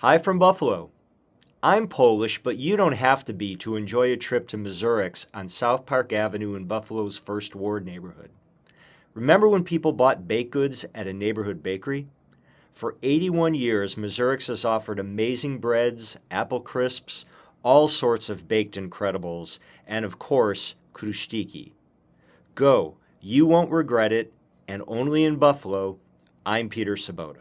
Hi from Buffalo. I'm Polish, but you don't have to be to enjoy a trip to Mazurek's on South Park Avenue in Buffalo's First Ward neighborhood. Remember when people bought baked goods at a neighborhood bakery? For 81 years, Mazurek's has offered amazing breads, apple crisps, all sorts of baked incredibles, and of course, krushtiki. Go, you won't regret it, and only in Buffalo. I'm Peter Sabota.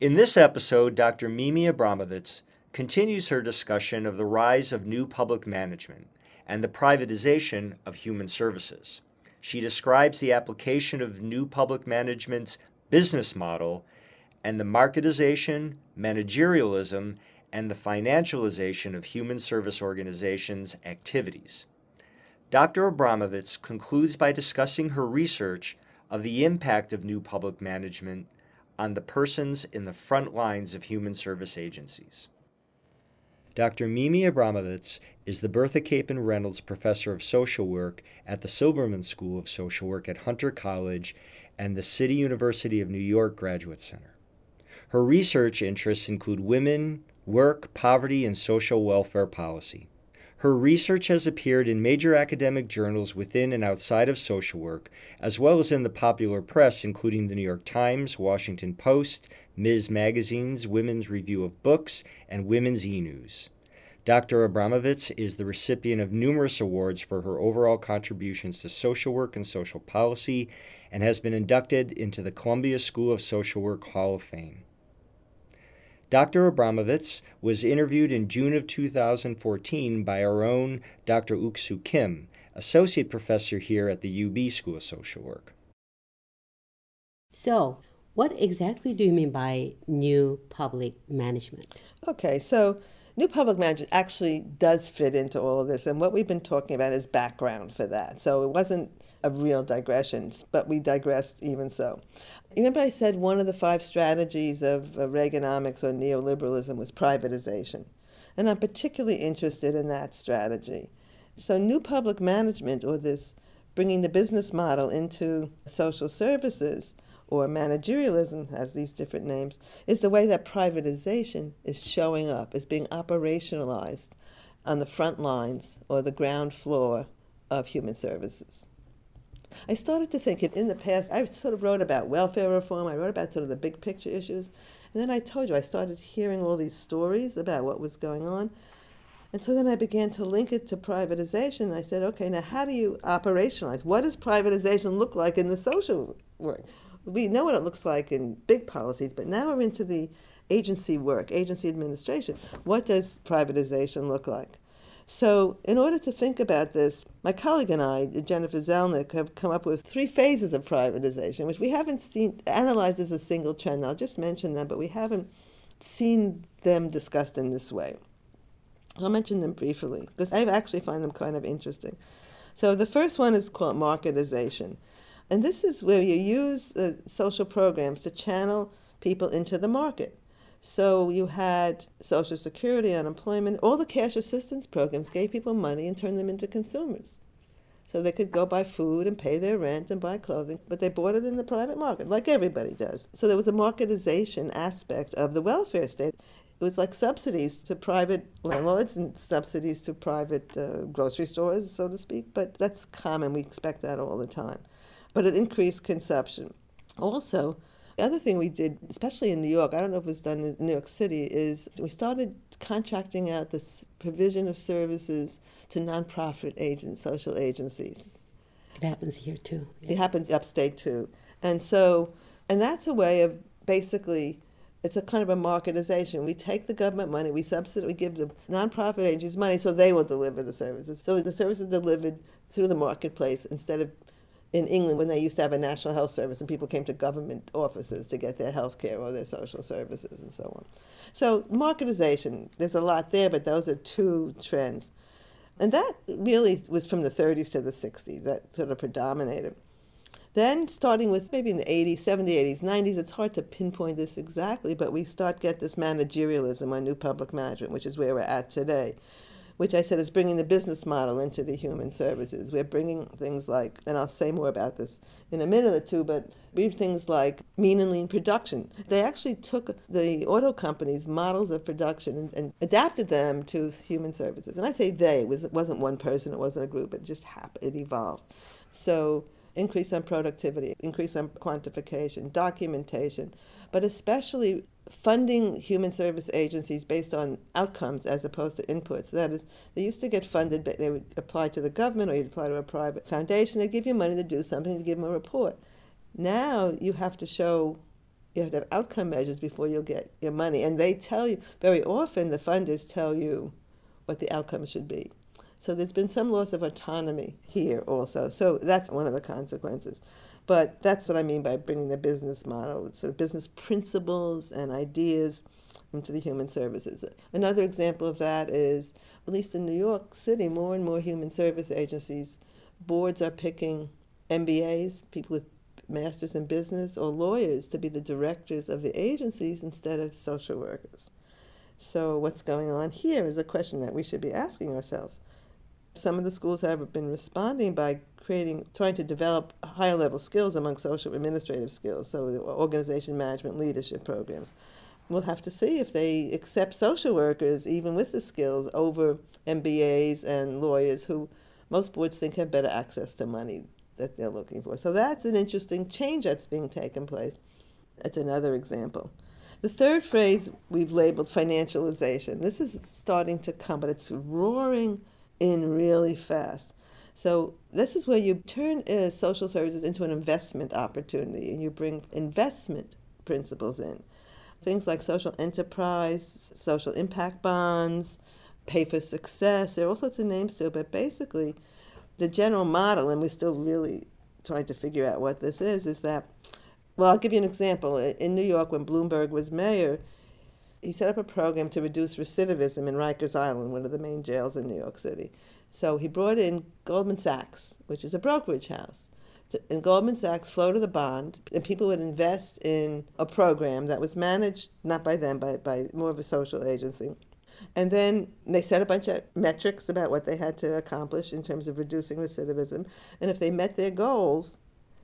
In this episode, Dr. Mimi Abramovitz continues her discussion of the rise of new public management and the privatization of human services. She describes the application of new public management's business model and the marketization, managerialism, and the financialization of human service organizations' activities. Dr. Abramovitz concludes by discussing her research of the impact of new public management on the persons in the front lines of human service agencies. Dr. Mimi Abramovitz is the Bertha Capon Reynolds Professor of Social Work at the Silberman School of Social Work at Hunter College and the City University of New York Graduate Center. Her research interests include women, work, poverty, and social welfare policy. Her research has appeared in major academic journals within and outside of social work, as well as in the popular press, including the New York Times, Washington Post, Ms. Magazine's Women's Review of Books, and Women's E-News. Dr. Abramovitz is the recipient of numerous awards for her overall contributions to social work and social policy, and has been inducted into the Columbia School of Social Work Hall of Fame. Dr. Abramovitz was interviewed in June of 2014 by our own Dr. Uksu Kim, associate professor here at the UB School of Social Work. So, what exactly do you mean by new public management? Okay, so new public management actually does fit into all of this, and what we've been talking about is background for that. So it wasn't a real digression, but we digressed even so. Remember I said one of the five strategies of Reaganomics or neoliberalism was privatization, and I'm particularly interested in that strategy. So new public management, or this bringing the business model into social services, or managerialism has these different names, is the way that privatization is showing up, is being operationalized on the front lines or the ground floor of human services. I started to think in the past, I sort of wrote about welfare reform, I wrote about sort of the big picture issues, and then I told you I started hearing all these stories about what was going on, and so then I began to link it to privatization, and I said, okay, now how do you operationalize? What does privatization look like in the social work? We know what it looks like in big policies, but now we're into the agency work, agency administration. What does privatization look like? So in order to think about this, my colleague and I, Jennifer Zelnick, have come up with three phases of privatization, which we haven't seen analyzed as a single trend. I'll just mention them, but we haven't seen them discussed in this way. I'll mention them briefly, because I actually find them kind of interesting. So the first one is called marketization. And this is where you use social programs to channel people into the market. So you had Social Security, unemployment, all the cash assistance programs gave people money and turned them into consumers. So they could go buy food and pay their rent and buy clothing, but they bought it in the private market, like everybody does. So there was a marketization aspect of the welfare state. It was like subsidies to private landlords and subsidies to private grocery stores, so to speak, but that's common. We expect that all the time. But it increased consumption. Also, the other thing we did, especially in New York, I don't know if it was done in New York City, is we started contracting out the provision of services to nonprofit agents, social agencies. It happens here too. Yeah. It happens upstate too. And that's a way of basically, it's a kind of a marketization. We take the government money, we give the nonprofit agencies money so they will deliver the services. So the services are delivered through the marketplace instead of in England when they used to have a national health service and people came to government offices to get their health care or their social services and so on. So marketization, there's a lot there, but those are two trends. And that really was from the 30s to the 60s, that sort of predominated. Then starting with maybe in the 80s, 70s, 80s, 90s, it's hard to pinpoint this exactly, but we start get this managerialism on new public management, which is where we're at today, which I said is bringing the business model into the human services. We're bringing things like, and I'll say more about this in a minute or two, but things like mean and lean production. They actually took the auto companies' models of production and adapted them to human services. And I say they, it wasn't one person, it wasn't a group, it just happened, it evolved. So increase on productivity, increase on quantification, documentation, but especially funding human service agencies based on outcomes as opposed to inputs. That is, they used to get funded, but they would apply to the government or you'd apply to a private foundation. They'd give you money to do something, to give them a report. Now you have to have outcome measures before you'll get your money. And they tell you, very often the funders tell you what the outcome should be. So there's been some loss of autonomy here also. So that's one of the consequences. But that's what I mean by bringing the business model, sort of business principles and ideas into the human services. Another example of that is, at least in New York City, more and more human service agencies, boards are picking MBAs, people with masters in business, or lawyers to be the directors of the agencies instead of social workers. So what's going on here is a question that we should be asking ourselves. Some of the schools have been responding by trying to develop higher level skills among social administrative skills, so organization management, leadership programs. We'll have to see if they accept social workers, even with the skills, over MBAs and lawyers who most boards think have better access to money that they're looking for. So that's an interesting change that's being taken place. That's another example. The third phrase we've labeled financialization. This is starting to come, but it's roaring in really fast. So this is where you turn social services into an investment opportunity and you bring investment principles in. Things like social enterprise, social impact bonds, pay for success, there are all sorts of names too, but basically the general model, and we're still really trying to figure out what this is that, well, I'll give you an example. In New York, when Bloomberg was mayor, he set up a program to reduce recidivism in Rikers Island, one of the main jails in New York City. So he brought in Goldman Sachs, which is a brokerage house. And Goldman Sachs floated a bond, and people would invest in a program that was managed, not by them, by more of a social agency. And then they set a bunch of metrics about what they had to accomplish in terms of reducing recidivism. And if they met their goals,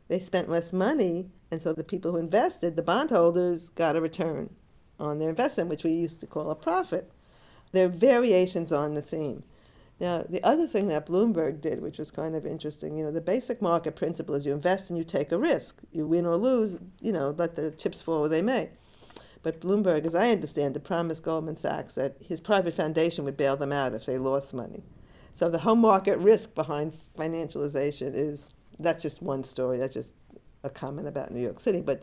they spent less money. And so the people who invested, the bondholders, got a return on their investment, which we used to call a profit. There are variations on the theme. Now, the other thing that Bloomberg did, which was kind of interesting, the basic market principle is you invest and you take a risk. You win or lose, let the chips fall where they may. But Bloomberg, as I understand it, promised Goldman Sachs that his private foundation would bail them out if they lost money. So the whole market risk behind financialization that's just one story, that's just a comment about New York City, but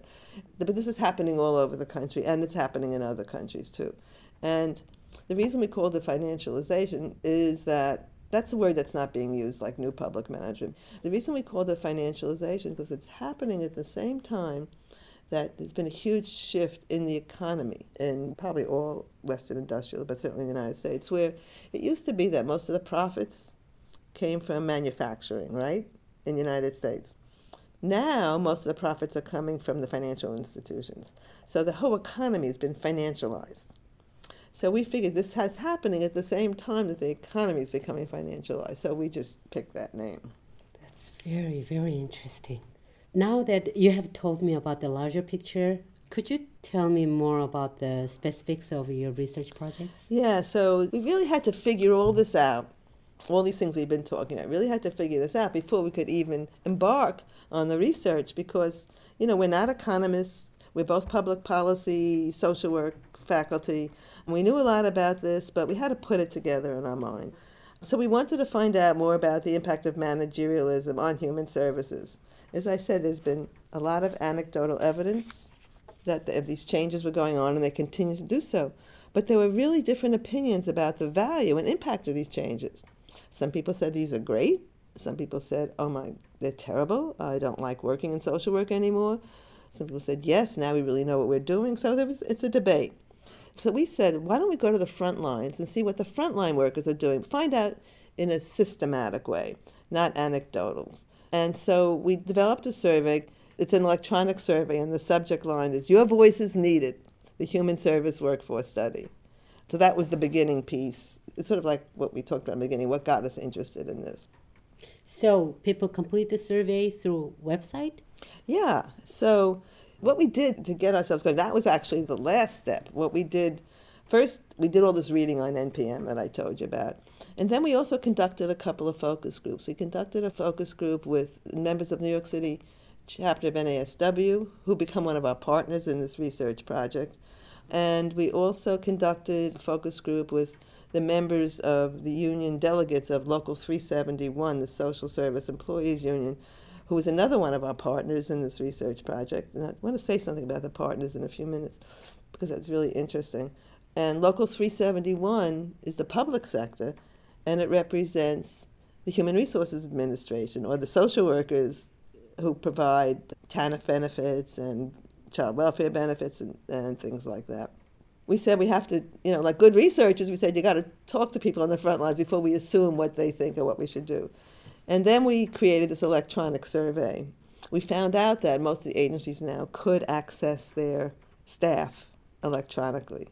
this is happening all over the country, and it's happening in other countries too. And the reason we call it financialization is that that's a word that's not being used like new public management. The reason we call it financialization because it's happening at the same time that there's been a huge shift in the economy in probably all Western industrial, but certainly in the United States, where it used to be that most of the profits came from manufacturing, right, in the United States. Now, most of the profits are coming from the financial institutions. So the whole economy has been financialized. So we figured this has happening at the same time that the economy is becoming financialized. So we just picked that name. That's very, very interesting. Now that you have told me about the larger picture, could you tell me more about the specifics of your research projects? Yeah, so we really had to figure all this out. All these things we've been talking about, really had to figure this out before we could even embark on the research because, we're not economists. We're both public policy, social work faculty. We knew a lot about this, but we had to put it together in our mind. So we wanted to find out more about the impact of managerialism on human services. As I said, there's been a lot of anecdotal evidence that these changes were going on, and they continue to do so. But there were really different opinions about the value and impact of these changes. Some people said these are great, Some people said, oh my, they're terrible. I don't like working in social work anymore. Some people said, yes, now we really know what we're doing. So it's a debate. So we said, why don't we go to the front lines and see what the frontline workers are doing? Find out in a systematic way, not anecdotal. And so we developed a survey. It's an electronic survey, and the subject line is, Your Voice is Needed, the Human Service Workforce Study. So that was the beginning piece. It's sort of like what we talked about in the beginning, what got us interested in this. So people complete the survey through website? Yeah. So what we did to get ourselves going, that was actually the last step. What we did, first, we did all this reading on NPM that I told you about. And then we also conducted a couple of focus groups. We conducted a focus group with members of New York City chapter of NASW, who become one of our partners in this research project. And we also conducted a focus group with the members of the union delegates of Local 371, the Social Service Employees Union, who is another one of our partners in this research project. And I want to say something about the partners in a few minutes, because that's really interesting. And Local 371 is the public sector, and it represents the Human Resources Administration, or the social workers who provide TANF benefits and child welfare benefits and things like that. We said we have to, like good researchers, we said you got to talk to people on the front lines before we assume what they think or what we should do. And then we created this electronic survey. We found out that most of the agencies now could access their staff electronically.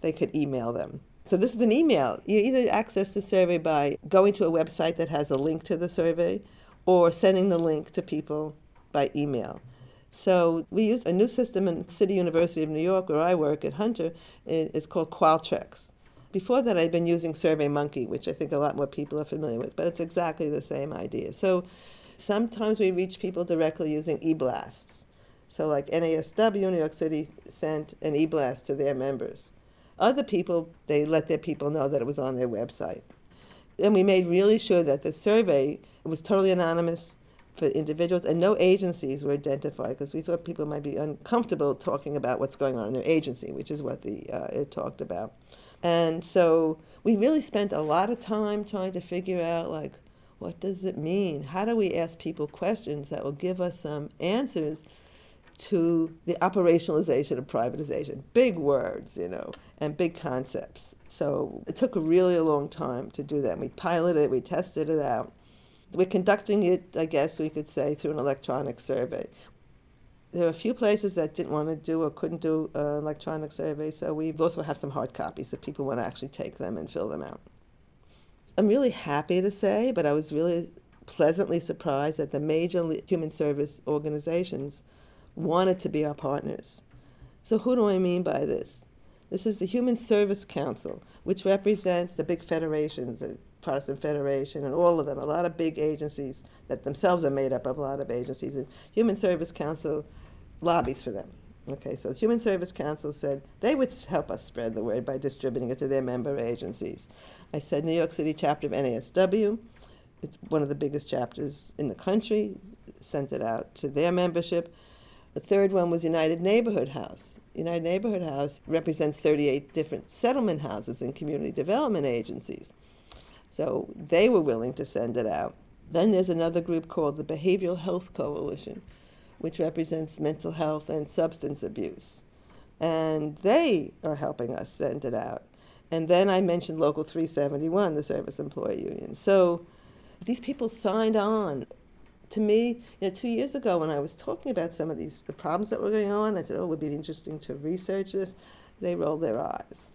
They could email them. So this is an email. You either access the survey by going to a website that has a link to the survey, or sending the link to people by email. So we used a new system in City University of New York, where I work at Hunter. It's called Qualtrics. Before that, I'd been using SurveyMonkey, which I think a lot more people are familiar with, but it's exactly the same idea. So sometimes we reach people directly using e-blasts. So like NASW, New York City, sent an e-blast to their members. Other people, they let their people know that it was on their website. And we made really sure that the survey was totally anonymous for individuals, and no agencies were identified, because we thought people might be uncomfortable talking about what's going on in their agency, which is what it talked about. And so we really spent a lot of time trying to figure out, what does it mean? How do we ask people questions that will give us some answers to the operationalization of privatization? Big words, and big concepts. So it took really a long time to do that. We piloted it, we tested it out. We're conducting it, I guess we could say, through an electronic survey. There are a few places that didn't want to do or couldn't do an electronic survey, so we also have some hard copies if people want to actually take them and fill them out. I'm really happy to say, but I was really pleasantly surprised that the major human service organizations wanted to be our partners. So who do I mean by this? This is the Human Service Council, which represents the big federations, the Protestant Federation and all of them, a lot of big agencies that themselves are made up of a lot of agencies. And Human Service Council lobbies for them. Okay, so the Human Service Council said they would help us spread the word by distributing it to their member agencies. I said New York City chapter of NASW, it's one of the biggest chapters in the country, sent it out to their membership. The third one was United Neighborhood House. United Neighborhood House represents 38 different settlement houses and community development agencies. So they were willing to send it out. Then there's another group called the Behavioral Health Coalition, which represents mental health and substance abuse. And they are helping us send it out. And then I mentioned Local 371, the Service Employee Union. So these people signed on. To me, 2 years ago when I was talking about some of the problems that were going on, I said, it would be interesting to research this. They rolled their eyes.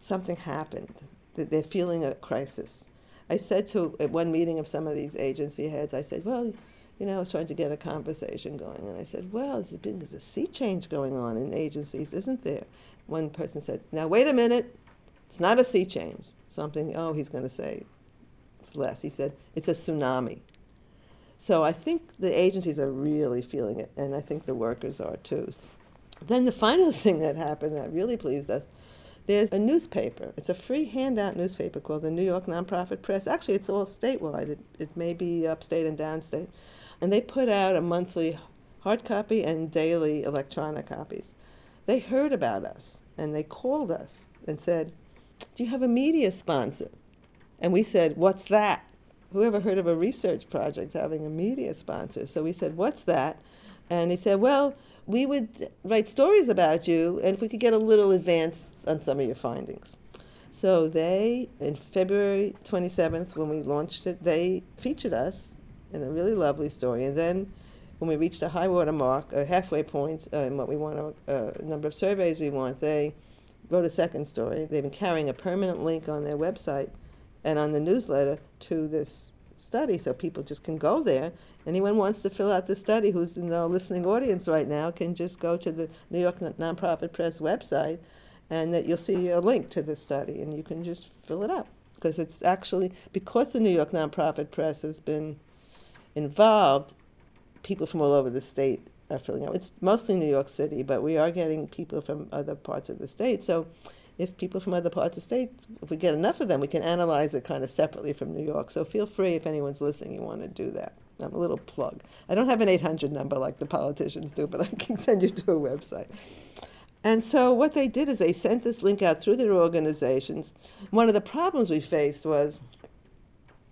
Something happened. They're feeling a crisis. I said at one meeting of some of these agency heads, I said, I was trying to get a conversation going. And I said, there's a sea change going on in agencies, isn't there? One person said, now, wait a minute. It's not a sea change. Something, he's going to say it's less. He said, it's a tsunami. So I think the agencies are really feeling it, and I think the workers are too. Then the final thing that happened that really pleased us, there's a newspaper. It's a free handout newspaper called the New York Nonprofit Press. Actually, it's all statewide. It may be upstate and downstate. And they put out a monthly hard copy and daily electronic copies. They heard about us, and they called us and said, do you have a media sponsor? And we said, what's that? who ever heard of a research project having a media sponsor? So we said, what's that? And he said, well, we would write stories about you, and if we could get a little advance on some of your findings. So they, in February 27th, when we launched it, they featured us in a really lovely story. And then when we reached a high water mark, a halfway point, in what we want, number of surveys we want, they wrote a second story. They've been carrying a permanent link on their website and on the newsletter to this study, so people just can go there. Anyone wants to fill out the study who's in our listening audience right now can just go to the New York Nonprofit Press website, and that you'll see a link to this study, and you can just fill it up. Because it's actually, because the New York Nonprofit Press has been involved, people from all over the state are filling out. It's mostly New York City, but we are getting people from other parts of the state. So if people from other parts of the state, if we get enough of them, we can analyze it kind of separately from New York. So feel free, if anyone's listening, you want to do that. I'm a little plug. I don't have an 800 number like the politicians do, but I can send you to a website. And so what they did is they sent this link out through their organizations. One of the problems we faced was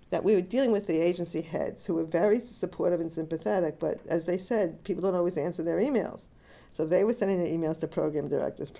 that we were dealing with the agency heads who were very supportive and sympathetic, but as they said, people don't always answer their emails. So they were sending their emails to program directors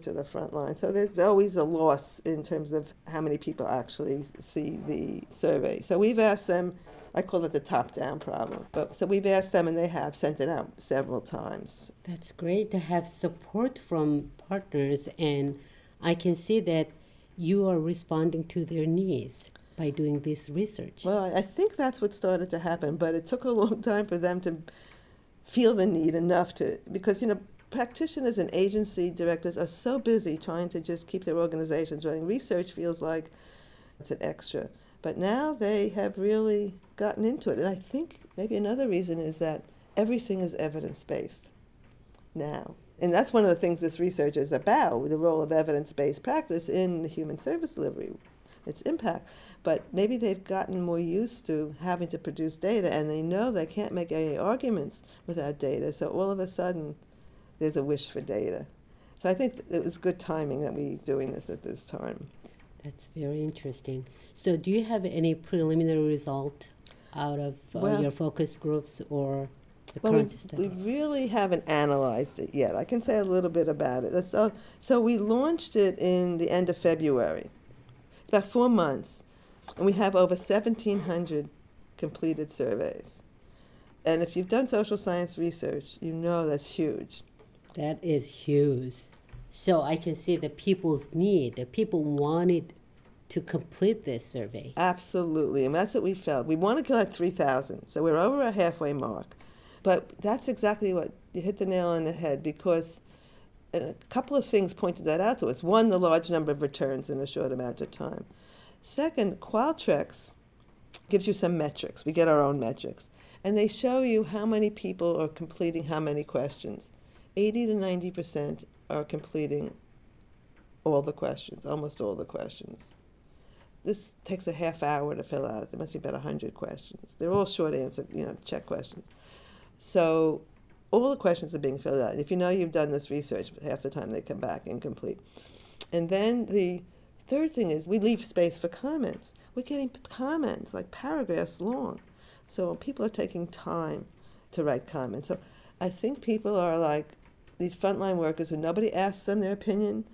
to the front line. So there's always a loss in terms of how many people actually see the survey. So we've asked them, I call it the top-down problem. But so we've asked them, and they have sent it out several times. That's great to have support from partners, and I can see that you are responding to their needs by doing this research. Well, I think that's what started to happen, but it took a long time for them to feel the need enough to, because, you know, practitioners and agency directors are so busy trying to just keep their organizations running. Research feels like it's an extra. But now they have really gotten into it. And I think maybe another reason is that everything is evidence-based now. And that's one of the things this research is about, the role of evidence-based practice in the human service delivery, its impact. But maybe they've gotten more used to having to produce data, and they know they can't make any arguments without data. So all of a sudden, there's a wish for data. So I think it was good timing that we're doing this at this time. That's very interesting. So do you have any preliminary result out of your focus groups or the current study? We really haven't analyzed it yet. I can say a little bit about it. So we launched it in the end of February. It's about 4 months. And we have over 1,700 completed surveys. And if you've done social science research, you know that's huge. That is huge. So I can see the people's need, the people wanted to complete this survey. Absolutely, and that's what we felt. We want to collect 3,000, so we're over our halfway mark. But that's exactly what, you hit the nail on the head, because a couple of things pointed that out to us. One, the large number of returns in a short amount of time. Second, Qualtrics gives you some metrics. We get our own metrics. And they show you how many people are completing how many questions. 80 to 90% are completing all the questions, almost all the questions. This takes a half hour to fill out. There must be about 100 questions. They're all short answer, check questions. So all the questions are being filled out. And if you know you've done this research, half the time they come back incomplete. And then the third thing is we leave space for comments. We're getting comments, like paragraphs long. So people are taking time to write comments. So I think people are like, these frontline workers who nobody asks them their opinion,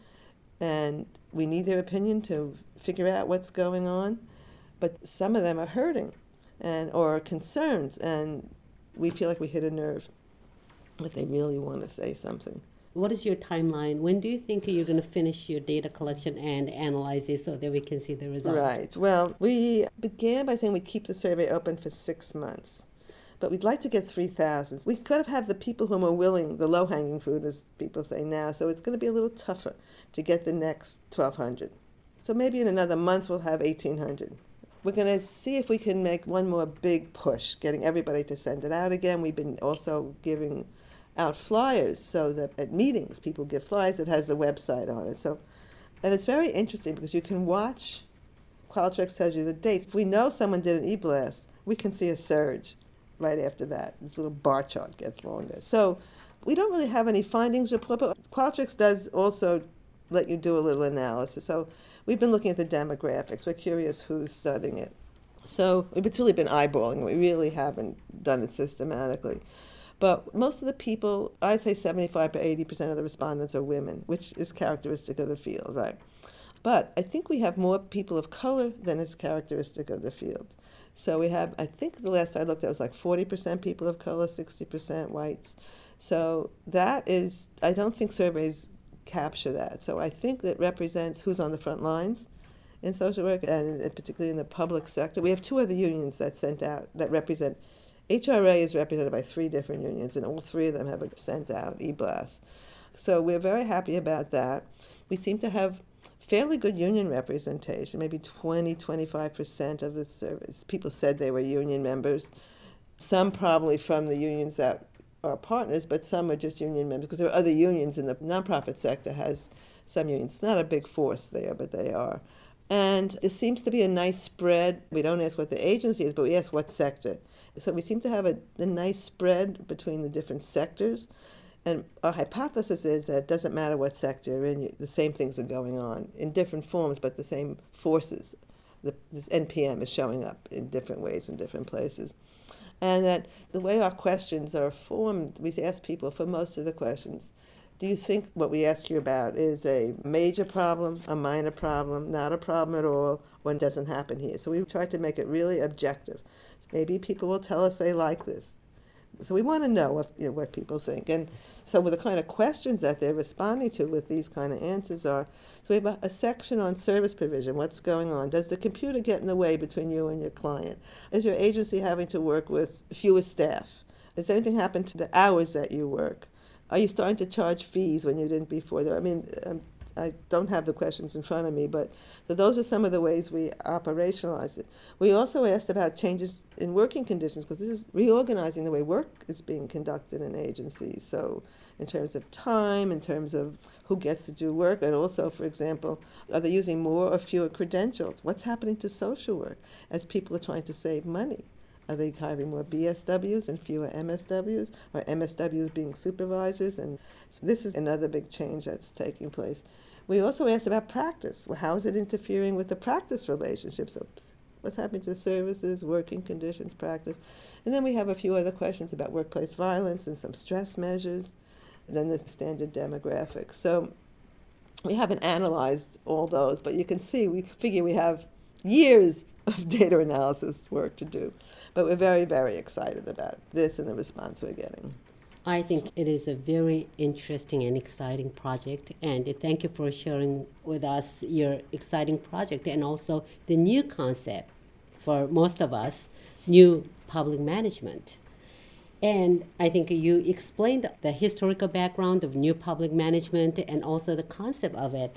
and we need their opinion to figure out what's going on, but some of them are hurting and or are concerned, and we feel like we hit a nerve if they really want to say something. What is your timeline? When do you think you're going to finish your data collection and analyze it so that we can see the results? Right. Well, we began by saying we keep the survey open for 6 months. But we'd like to get 3,000. We could have the people who are willing, the low-hanging fruit, as people say now, so it's going to be a little tougher to get the next 1,200. So maybe in another month we'll have 1,800. We're going to see if we can make one more big push, getting everybody to send it out again. We've been also giving out flyers so that at meetings people give flyers that has the website on it. So, and it's very interesting because you can watch, Qualtrics tells you the dates. If we know someone did an e-blast, we can see a surge right after that. This little bar chart gets longer. So we don't really have any findings report, but Qualtrics does also let you do a little analysis. So we've been looking at the demographics. We're curious who's studying it. So it's really been eyeballing. We really haven't done it systematically. But most of the people, I'd say 75 to 80% of the respondents are women, which is characteristic of the field, right? But I think we have more people of color than is characteristic of the field. So we have, I think the last I looked at was like 40% people of color, 60% whites. So that is, I don't think surveys capture that. So I think that represents who's on the front lines in social work, and particularly in the public sector. We have two other unions that sent out, that represent, HRA is represented by three different unions, and all three of them have sent out e-blasts. So we're very happy about that. We seem to have fairly good union representation, maybe 20, 25% of the service. People said they were union members, some probably from the unions that are partners, but some are just union members, because there are other unions in the nonprofit sector has some unions. It's not a big force there, but they are. And it seems to be a nice spread. We don't ask what the agency is, but we ask what sector. So we seem to have a nice spread between the different sectors. And our hypothesis is that it doesn't matter what sector you're in, the same things are going on in different forms, but the same forces. This NPM is showing up in different ways in different places. And that the way our questions are formed, we ask people for most of the questions, do you think what we ask you about is a major problem, a minor problem, not a problem at all, when it doesn't happen here? So we try to make it really objective. Maybe people will tell us they like this. So we want to know what people think. And so with the kind of questions that they're responding to with these kind of answers are, so we have a section on service provision, what's going on? Does the computer get in the way between you and your client? Is your agency having to work with fewer staff? Has anything happened to the hours that you work? Are you starting to charge fees when you didn't before? I mean, I don't have the questions in front of me, but so those are some of the ways we operationalize it. We also asked about changes in working conditions, because this is reorganizing the way work is being conducted in agencies. So in terms of time, in terms of who gets to do work, and also, for example, are they using more or fewer credentials? What's happening to social work as people are trying to save money? Are they hiring more BSWs and fewer MSWs? Are MSWs being supervisors? And so this is another big change that's taking place. We also asked about practice. Well, how is it interfering with the practice relationships? So what's happening to services, working conditions, practice? And then we have a few other questions about workplace violence and some stress measures, and then the standard demographics. So we haven't analyzed all those, but you can see we figure we have years of data analysis work to do. But we're very, very excited about this and the response we're getting. I think it is a very interesting and exciting project. And thank you for sharing with us your exciting project and also the new concept for most of us, new public management. And I think you explained the historical background of new public management and also the concept of it.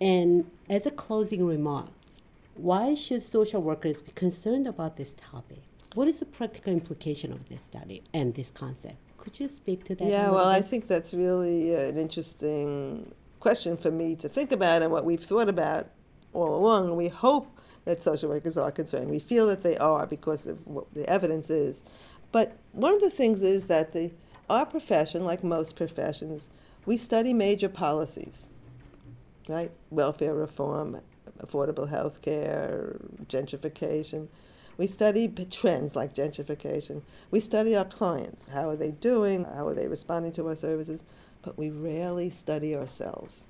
And as a closing remark, why should social workers be concerned about this topic? What is the practical implication of this study and this concept? Could you speak to that? Yeah, well, I think that's really an interesting question for me to think about, and what we've thought about all along. And we hope that social workers are concerned. We feel that they are because of what the evidence is. But one of the things is that our profession, like most professions, we study major policies, right? Welfare reform, affordable health care, gentrification. We study trends like gentrification. We study our clients. How are they doing? How are they responding to our services? But we rarely study ourselves.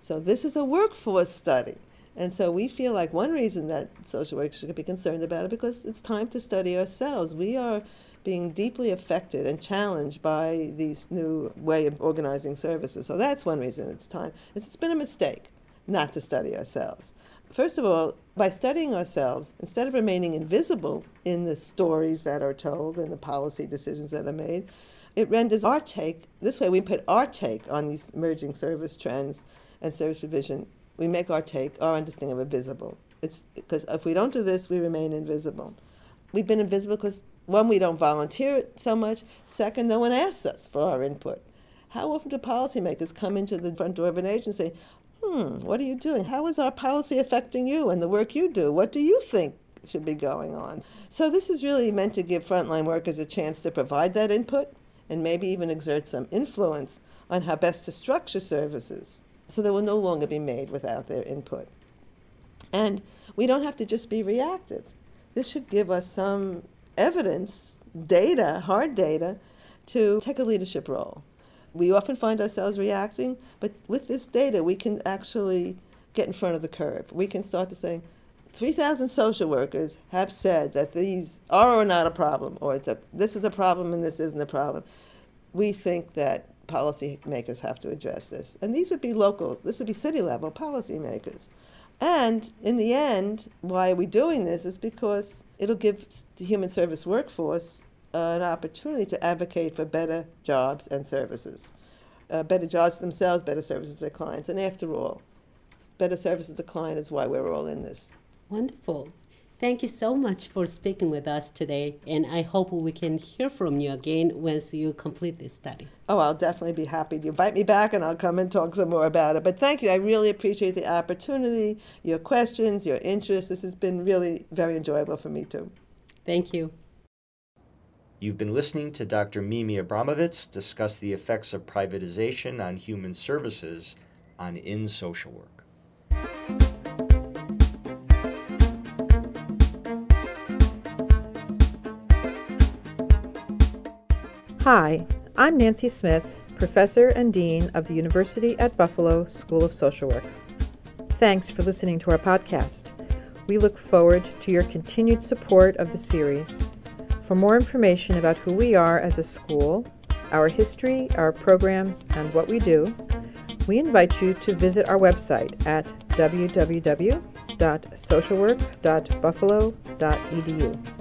So this is a workforce study. And so we feel like one reason that social workers should be concerned about it, because it's time to study ourselves. We are being deeply affected and challenged by these new way of organizing services. So that's one reason it's time. It's been a mistake not to study ourselves. First of all, by studying ourselves, instead of remaining invisible in the stories that are told and the policy decisions that are made, it renders our take. This way we put our take on these emerging service trends and service provision. We make our take, our understanding of it visible. It's because if we don't do this, we remain invisible. We've been invisible because, one, we don't volunteer so much. Second, no one asks us for our input. How often do policymakers come into the front door of an agency? What are you doing? How is our policy affecting you and the work you do? What do you think should be going on? So this is really meant to give frontline workers a chance to provide that input and maybe even exert some influence on how best to structure services so they will no longer be made without their input. And we don't have to just be reactive. This should give us some evidence, data, hard data, to take a leadership role. We often find ourselves reacting, but with this data, we can actually get in front of the curve. We can start to say, 3,000 social workers have said that these are or not a problem, or this is a problem and this isn't a problem. We think that policymakers have to address this. And these would be local, this would be city-level policymakers. And in the end, why are we doing this is because it'll give the human service workforce an opportunity to advocate for better jobs and services. Better jobs themselves, better services to their clients. And after all, better services to the client is why we're all in this. Wonderful. Thank you so much for speaking with us today, and I hope we can hear from you again once you complete this study. Oh, I'll definitely be happy to invite me back, and I'll come and talk some more about it. But thank you. I really appreciate the opportunity, your questions, your interest. This has been really very enjoyable for me, too. Thank you. You've been listening to Dr. Mimi Abramovitz discuss the effects of privatization on human services on in social work. Hi, I'm Nancy Smith, Professor and Dean of the University at Buffalo School of Social Work. Thanks for listening to our podcast. We look forward to your continued support of the series. For more information about who we are as a school, our history, our programs, and what we do, we invite you to visit our website at www.socialwork.buffalo.edu.